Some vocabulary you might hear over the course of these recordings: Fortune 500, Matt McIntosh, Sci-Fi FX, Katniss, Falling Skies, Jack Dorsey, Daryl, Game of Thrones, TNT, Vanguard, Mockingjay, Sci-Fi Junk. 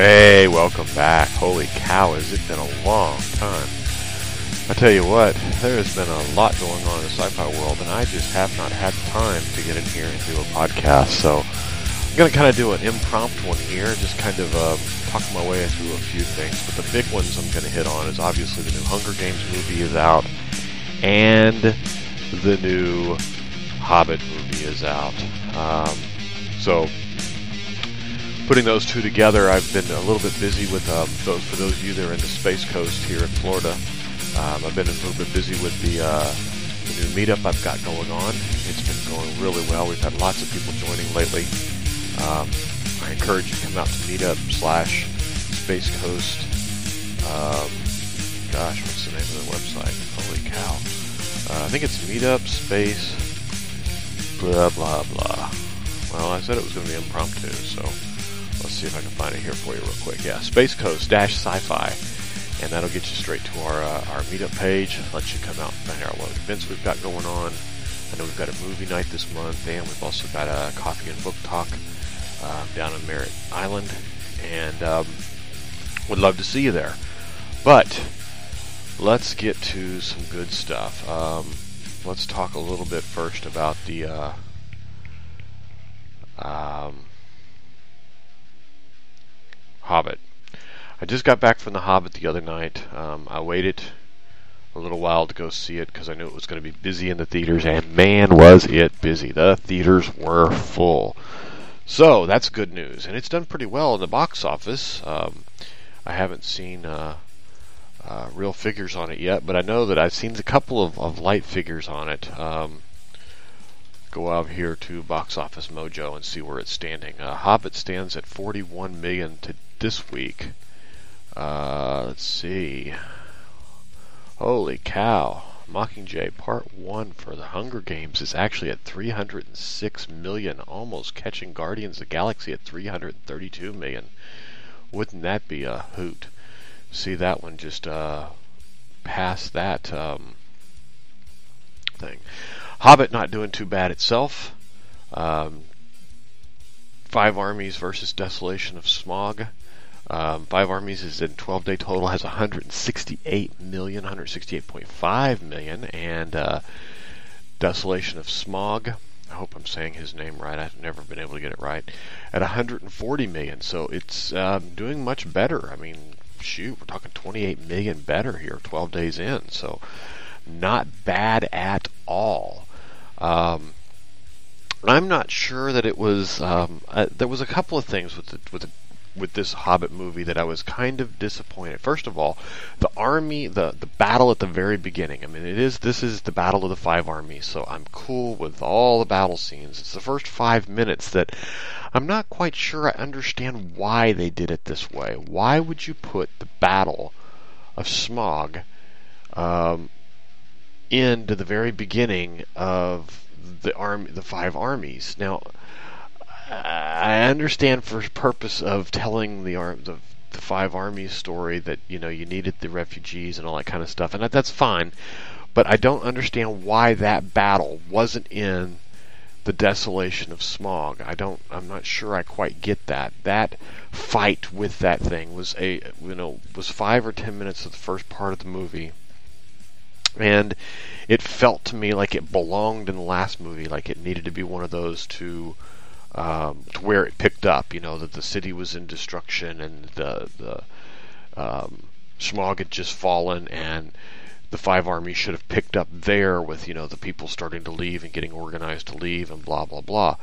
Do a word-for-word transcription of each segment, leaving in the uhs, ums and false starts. Hey, welcome back. Holy cow, has it been a long time. I tell you what, there has been a lot going on in the sci-fi world, and I just have not had time to get in here and do a podcast, so I'm going to kind of do an impromptu one here, just kind of uh, talk my way through a few things, but the big ones I'm going to hit on is obviously the new Hunger Games movie is out, and the new Hobbit movie is out. Um, so... Putting those two together, I've been a little bit busy with um, those. For those of you that are in the Space Coast here in Florida, um, I've been a little bit busy with the, uh, the new meetup I've got going on. It's been going really well. We've had lots of people joining lately. Um, I encourage you to come out to meetup slash Space Coast. Um, gosh, what's the name of the website? Holy cow! Uh, I think it's meetup space blah blah blah. Well, I said it was going to be impromptu, so. Let's see if I can find it here for you real quick. Yeah, Space Coast-Sci-Fi, and that'll get you straight to our uh, our meetup page. Let you come out and find out what events we've got going on. I know we've got a movie night this month, and we've also got a coffee and book talk uh, down on Merritt Island, and um, would love to see you there. But let's get to some good stuff. Um, let's talk a little bit first about the... Uh, um, Hobbit. I just got back from The Hobbit the other night. Um, I waited a little while to go see it because I knew it was going to be busy in the theaters, and man, was it busy. The theaters were full. So, that's good news. And it's done pretty well in the box office. Um, I haven't seen uh, uh, real figures on it yet, but I know that I've seen a couple of, of light figures on it. Um, go out here to Box Office Mojo and see where it's standing. Uh, Hobbit stands at forty-one million today. This week. Uh, let's see. Holy cow. Mockingjay Part one for the Hunger Games is actually at three hundred six million, almost catching Guardians of the Galaxy at three hundred thirty-two million. Wouldn't that be a hoot? See that one just uh, past that um, thing. Hobbit not doing too bad itself. Um, Five Armies versus Desolation of Smog. Um, Five Armies is in twelve-day total, has one hundred sixty-eight million, one hundred sixty-eight point five million, and uh, Desolation of Smog, I hope I'm saying his name right, I've never been able to get it right, at one hundred forty million, so it's um, doing much better. I mean, shoot, we're talking twenty-eight million better here, twelve days in, so not bad at all. Um, I'm not sure that it was, um, uh, there was a couple of things with the, with the with this Hobbit movie that I was kind of disappointed. First of all, the army, the, the battle at the very beginning. I mean, it is this is the Battle of the Five Armies, so I'm cool with all the battle scenes. It's the first five minutes that I'm not quite sure I understand why they did it this way. Why would you put the Battle of Smog um, into the very beginning of the army, the five armies? Now, I understand for purpose of telling the arm, the, the five armies story that, you know, you needed the refugees and all that kind of stuff, and that, that's fine. But I don't understand why that battle wasn't in the Desolation of Smog. I don't. I'm not sure I quite get that. That fight with that thing was a you know was five or ten minutes of the first part of the movie. And it felt to me like it belonged in the last movie, like it needed to be one of those to, um, to where it picked up. You know, that the city was in destruction and the the um, smog had just fallen, and the five armies should have picked up there with, you know, the people starting to leave and getting organized to leave and blah blah blah.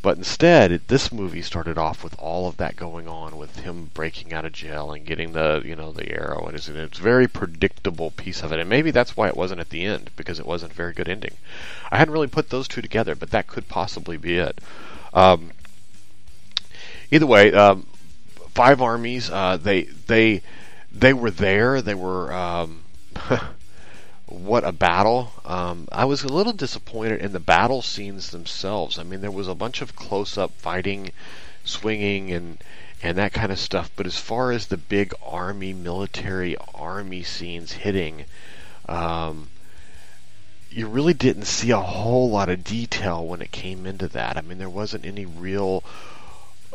But instead, it, this movie started off with all of that going on, with him breaking out of jail and getting the, you know, the arrow, and it's, and it's a very predictable piece of it. And maybe that's why it wasn't at the end, because it wasn't a very good ending. I hadn't really put those two together, but that could possibly be it. Um, either way, um, five armies. Uh, they they they were there. They were. Um, What a battle. Um, I was a little disappointed in the battle scenes themselves. I mean, there was a bunch of close-up fighting, swinging, and and that kind of stuff. But as far as the big army, military army scenes hitting, um, you really didn't see a whole lot of detail when it came into that. I mean, there wasn't any real...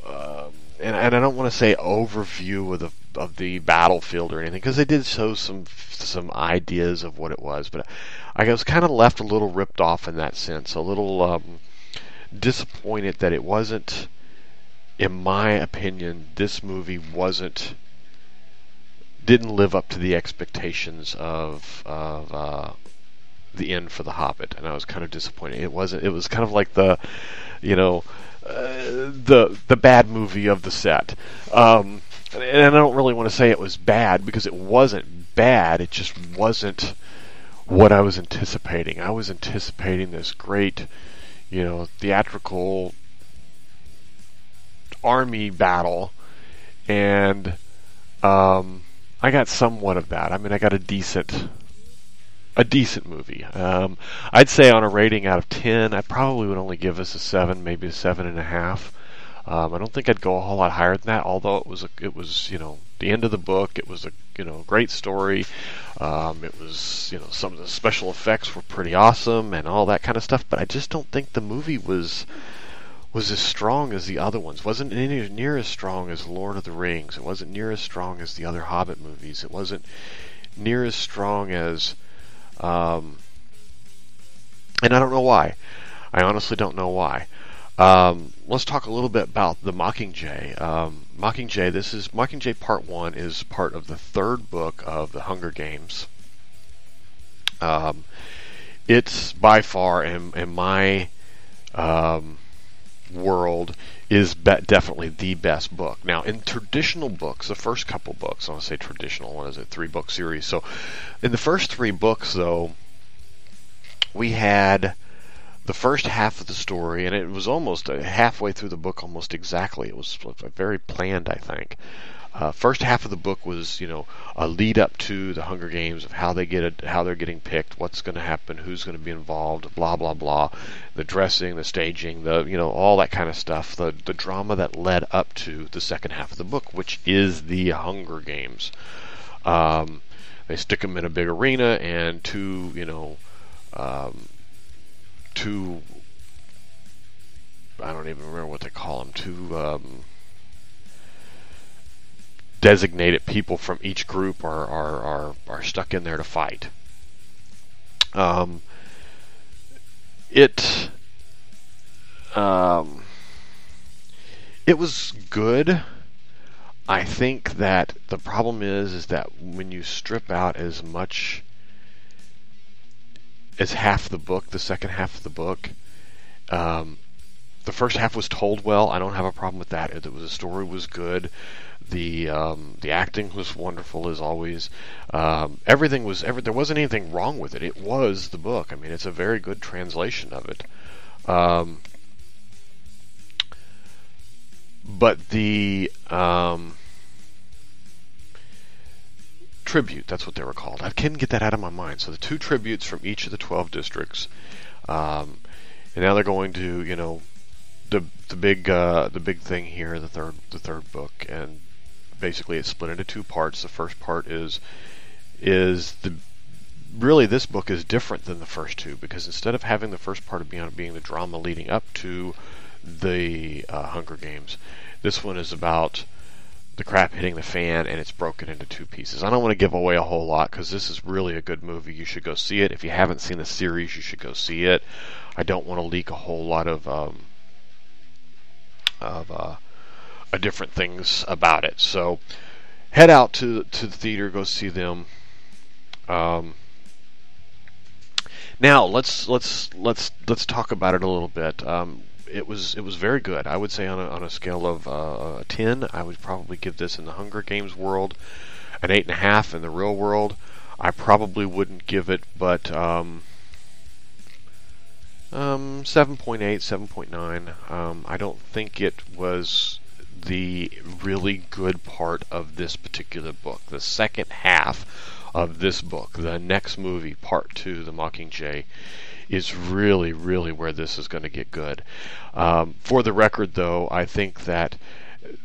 Um, and, and I don't want to say overview of the of the battlefield or anything, because they did show some some ideas of what it was, but I was kind of left a little ripped off in that sense, a little um, disappointed that it wasn't, in my opinion, this movie wasn't didn't live up to the expectations of of uh, the end for The Hobbit, and I was kind of disappointed. It wasn't. It was kind of like the, you know, uh, the the bad movie of the set. Um, and, and I don't really want to say it was bad, because it wasn't bad. It just wasn't what I was anticipating. I was anticipating this great, you know, theatrical army battle, and um, I got somewhat of that. I mean, I got a decent, a decent movie. Um, I'd say on a rating out of ten, I probably would only give us a seven, maybe a seven and a half. Um, I don't think I'd go a whole lot higher than that. Although it was, a, it was, you know, the end of the book. It was a, you know, great story. Um, it was, you know, some of the special effects were pretty awesome and all that kind of stuff. But I just don't think the movie was. was as strong as the other ones. Wasn't any near as strong as Lord of the Rings. It wasn't near as strong as the other Hobbit movies. It wasn't near as strong as... Um, and I don't know why. I honestly don't know why. Um, let's talk a little bit about the Mockingjay. Um, Mockingjay, this is... Mockingjay Part one is part of the third book of the Hunger Games. Um, it's by far, in, in my... Um, world is be- definitely the best book. Now, in traditional books, the first couple books, I want to say traditional, what is it, three book series. So, in the first three books, though, we had the first half of the story, and it was almost halfway through the book, almost exactly. It was very planned, I think. Uh, first half of the book was, you know, a lead up to the Hunger Games of how they get it, how they're getting picked, what's going to happen, who's going to be involved, blah blah blah, the dressing, the staging, the you know all that kind of stuff, the the drama that led up to the second half of the book, which is the Hunger Games. Um, they stick them in a big arena, and two, you know, um, two. I don't even remember what they call them. Two. Um, designated people from each group are are, are are stuck in there to fight. Um, it um, it was good. I think that the problem is is that when you strip out as much as half the book, the second half of the book, um, the first half was told well. I don't have a problem with that. It was the story was good. The um, the acting was wonderful as always. Um, everything was every, there wasn't anything wrong with it. It was the book. I mean, it's a very good translation of it. Um, but the um, tribute, that's what they were called. I couldn't get that out of my mind. So the two tributes from each of the twelve districts, um, and now they're going to you know the the big uh, the big thing here, the third the third book and. Basically, it's split into two parts. The first part is is the really this book is different than the first two, because instead of having the first part of being, being the drama leading up to the uh, Hunger Games, this one is about the crap hitting the fan, and it's broken into two pieces. I don't want to give away a whole lot, because this is really a good movie. You should go see it. If you haven't seen the series, you should go see it. I don't want to leak a whole lot of um, of uh, different things about it. So head out to to the theater, go see them. Um, now let's let's let's let's talk about it a little bit. Um, it was it was very good. I would say on a, on a scale of uh, ten, I would probably give this in the Hunger Games world an eight and a half. In the real world, I probably wouldn't give it, but um, um, seven point eight, seven point nine. Um, I don't think it was the really good part of this particular book. The second half of this book, the next movie, Part two, The Mockingjay, is really, really where this is going to get good. Um, for the record, though, I think that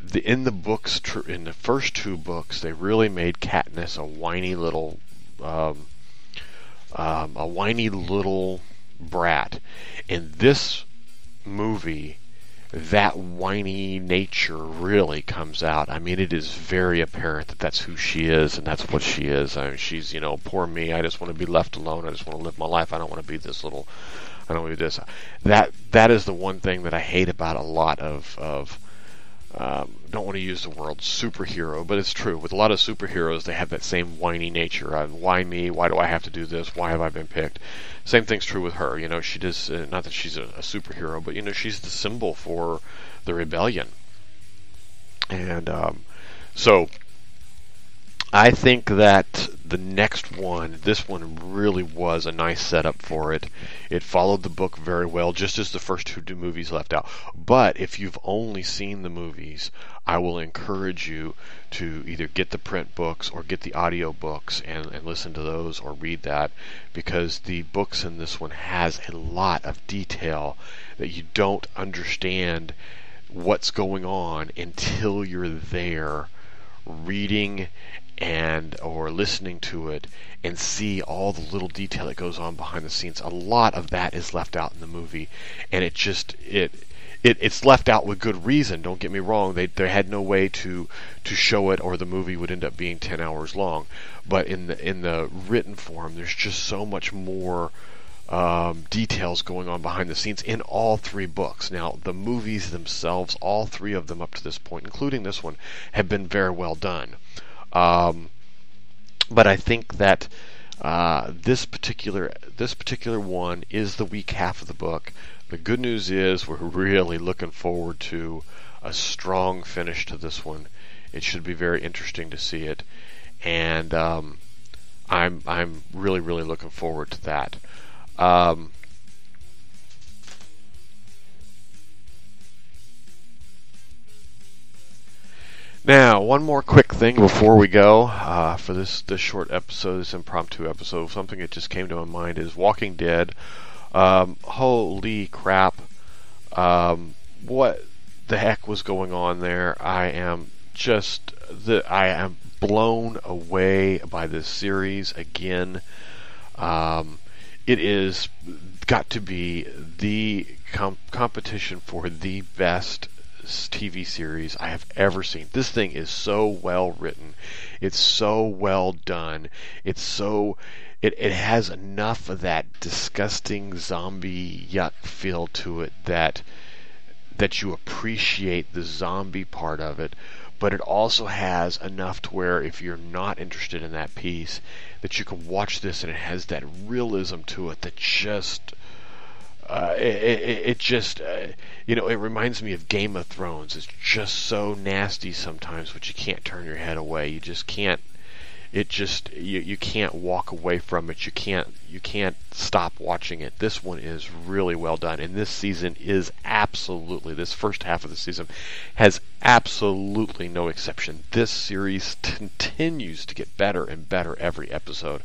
the, in the books, tr- in the first two books, they really made Katniss a whiny little, um, um, a whiny little brat. In this movie, that whiny nature really comes out. I mean, it is very apparent that that's who she is and that's what she is. I mean, she's, you know, poor me. I just want to be left alone. I just want to live my life. I don't want to be this little. I don't want to be this. That that is the one thing that I hate about a lot of of. Um, don't want to use the word superhero, but it's true. With a lot of superheroes, they have that same whiny nature. Uh, why me? Why do I have to do this? Why have I been picked? Same thing's true with her. You know, she does. Uh, not that she's a, a superhero, but you know, she's the symbol for the rebellion. And um, so, I think that the next one, this one really was a nice setup for it. It followed the book very well, just as the first two movies left out. But if you've only seen the movies, I will encourage you to either get the print books or get the audio books and, and listen to those or read that, because the books in this one has a lot of detail that you don't understand what's going on until you're there reading and or listening to it and see all the little detail that goes on behind the scenes. A lot of that is left out in the movie, and it just it it it's left out with good reason. Don't get me wrong, they they had no way to to show it, or the movie would end up being ten hours long. But in the in the written form, there's just so much more Um, details going on behind the scenes in all three books. Now, the movies themselves, all three of them up to this point, including this one, have been very well done. Um, but I think that uh, this particular this particular one is the weak half of the book. The good news is we're really looking forward to a strong finish to this one. It should be very interesting to see it, and um, I'm I'm really really looking forward to that. Um, now, one more quick thing before we go uh, for this this short episode, this impromptu episode. Something that just came to my mind is Walking Dead. Um, holy crap! Um, what the heck was going on there? I am just the I am blown away by this series again. Um, It is got to be the com- competition for the best T V series I have ever seen. This thing is so well written. It's so well done. It's so it it has enough of that disgusting zombie yuck feel to it that that you appreciate the zombie part of it. But it also has enough to where if you're not interested in that piece, that you can watch this and it has that realism to it that just, uh, it, it, it just, uh, you know, it reminds me of Game of Thrones. It's just so nasty sometimes, but you can't turn your head away. You just can't. It just you you can't walk away from it. You can't you can't stop watching it. This one is really well done, and this season is absolutely this first half of the season has absolutely no exception. This series continues to get better and better every episode.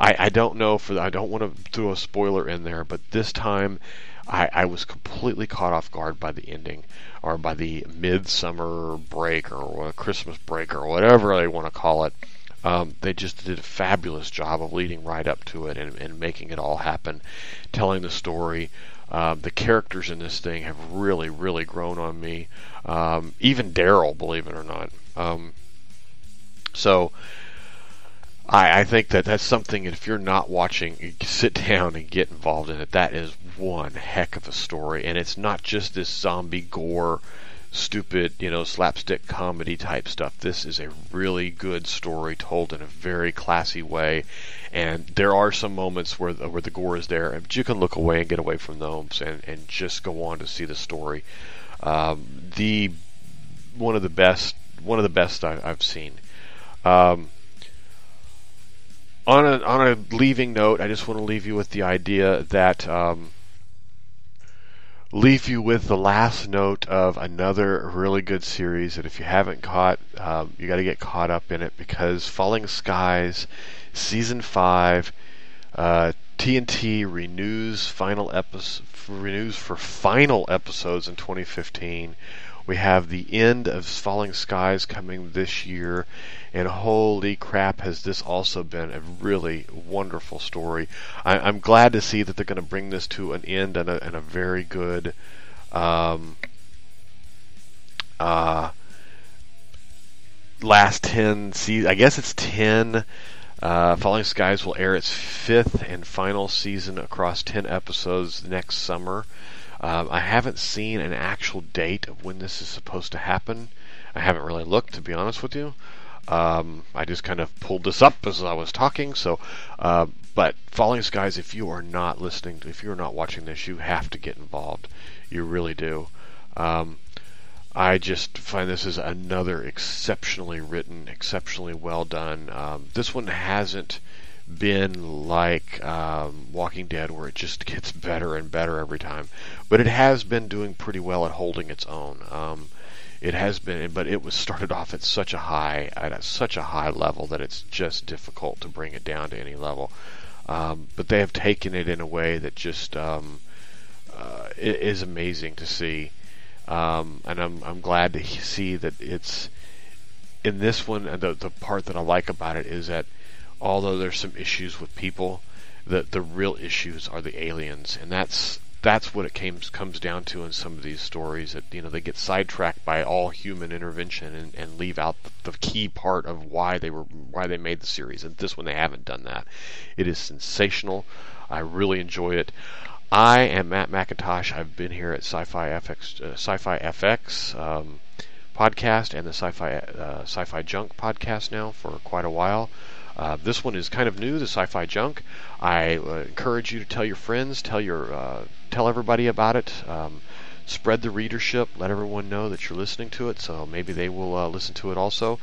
I, I don't know for I don't want to throw a spoiler in there, but this time I, I was completely caught off guard by the ending, or by the midsummer break or Christmas break or whatever they want to call it. Um, they just did a fabulous job of leading right up to it and, and making it all happen, telling the story. Um, the characters in this thing have really, really grown on me. Um, even Daryl, believe it or not. Um, so I, I think that that's something, if you're not watching, you sit down and get involved in it. That is one heck of a story. And it's not just this zombie gore, stupid, you know, slapstick comedy type stuff. This is a really good story told in a very classy way, and there are some moments where the, where the gore is there, but you can look away and get away from those and, and just go on to see the story. Um, the one of the best, one of the best I, I've seen. Um, on a on a leaving note, I just want to leave you with the idea that. Um, leave you with the last note of another really good series that if you haven't caught, um, you got to get caught up in it, because Falling Skies season five, uh, T N T renews final episode renews for final episodes in twenty fifteen. We have the end of Falling Skies coming this year, and holy crap, has this also been a really wonderful story. I, I'm glad to see that they're going to bring this to an end and a, and a very good um, uh, last ten seasons, I guess it's ten. Uh, Falling Skies will air its fifth and final season across ten episodes next summer. Um, I haven't seen an actual date of when this is supposed to happen. I haven't really looked, to be honest with you. Um, I just kind of pulled this up as I was talking. So, uh, but Falling Skies, if you are not listening, to, if you are not watching this, you have to get involved. You really do. Um, I just find this is another exceptionally written, exceptionally well done. Um, this one hasn't been like um, Walking Dead, where it just gets better and better every time, but it has been doing pretty well at holding its own. Um, it has been, but it was started off at such a high, at such a high level that it's just difficult to bring it down to any level. Um, but they have taken it in a way that just um, uh, it is amazing to see. Um, and I'm I'm glad to see that it's in this one. The the part that I like about it is that although there's some issues with people, the the real issues are the aliens, and that's that's what it came, comes down to in some of these stories. That you know they get sidetracked by all human intervention and, and leave out the, the key part of why they were why they made the series. And this one they haven't done that. It is sensational. I really enjoy it. I am Matt McIntosh. I've been here at Sci-Fi F X, uh, Sci-Fi F X um, podcast and the Sci-Fi uh, Sci-Fi Junk podcast now for quite a while. Uh, this one is kind of new, the Sci-Fi Junk. I uh, encourage you to tell your friends, tell your uh, tell everybody about it. Um, spread the readership. Let everyone know that you're listening to it, so maybe they will uh, listen to it also.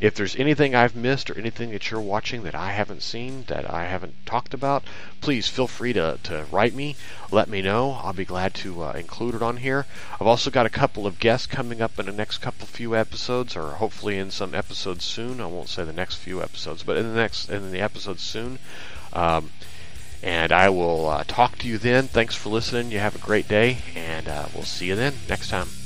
If there's anything I've missed or anything that you're watching that I haven't seen, that I haven't talked about, please feel free to, to write me. Let me know. I'll be glad to uh, include it on here. I've also got a couple of guests coming up in the next couple few episodes, or hopefully in some episodes soon. I won't say the next few episodes, but in the next in the episodes soon. Um, and I will uh, talk to you then. Thanks for listening. You have a great day, and uh, we'll see you then next time.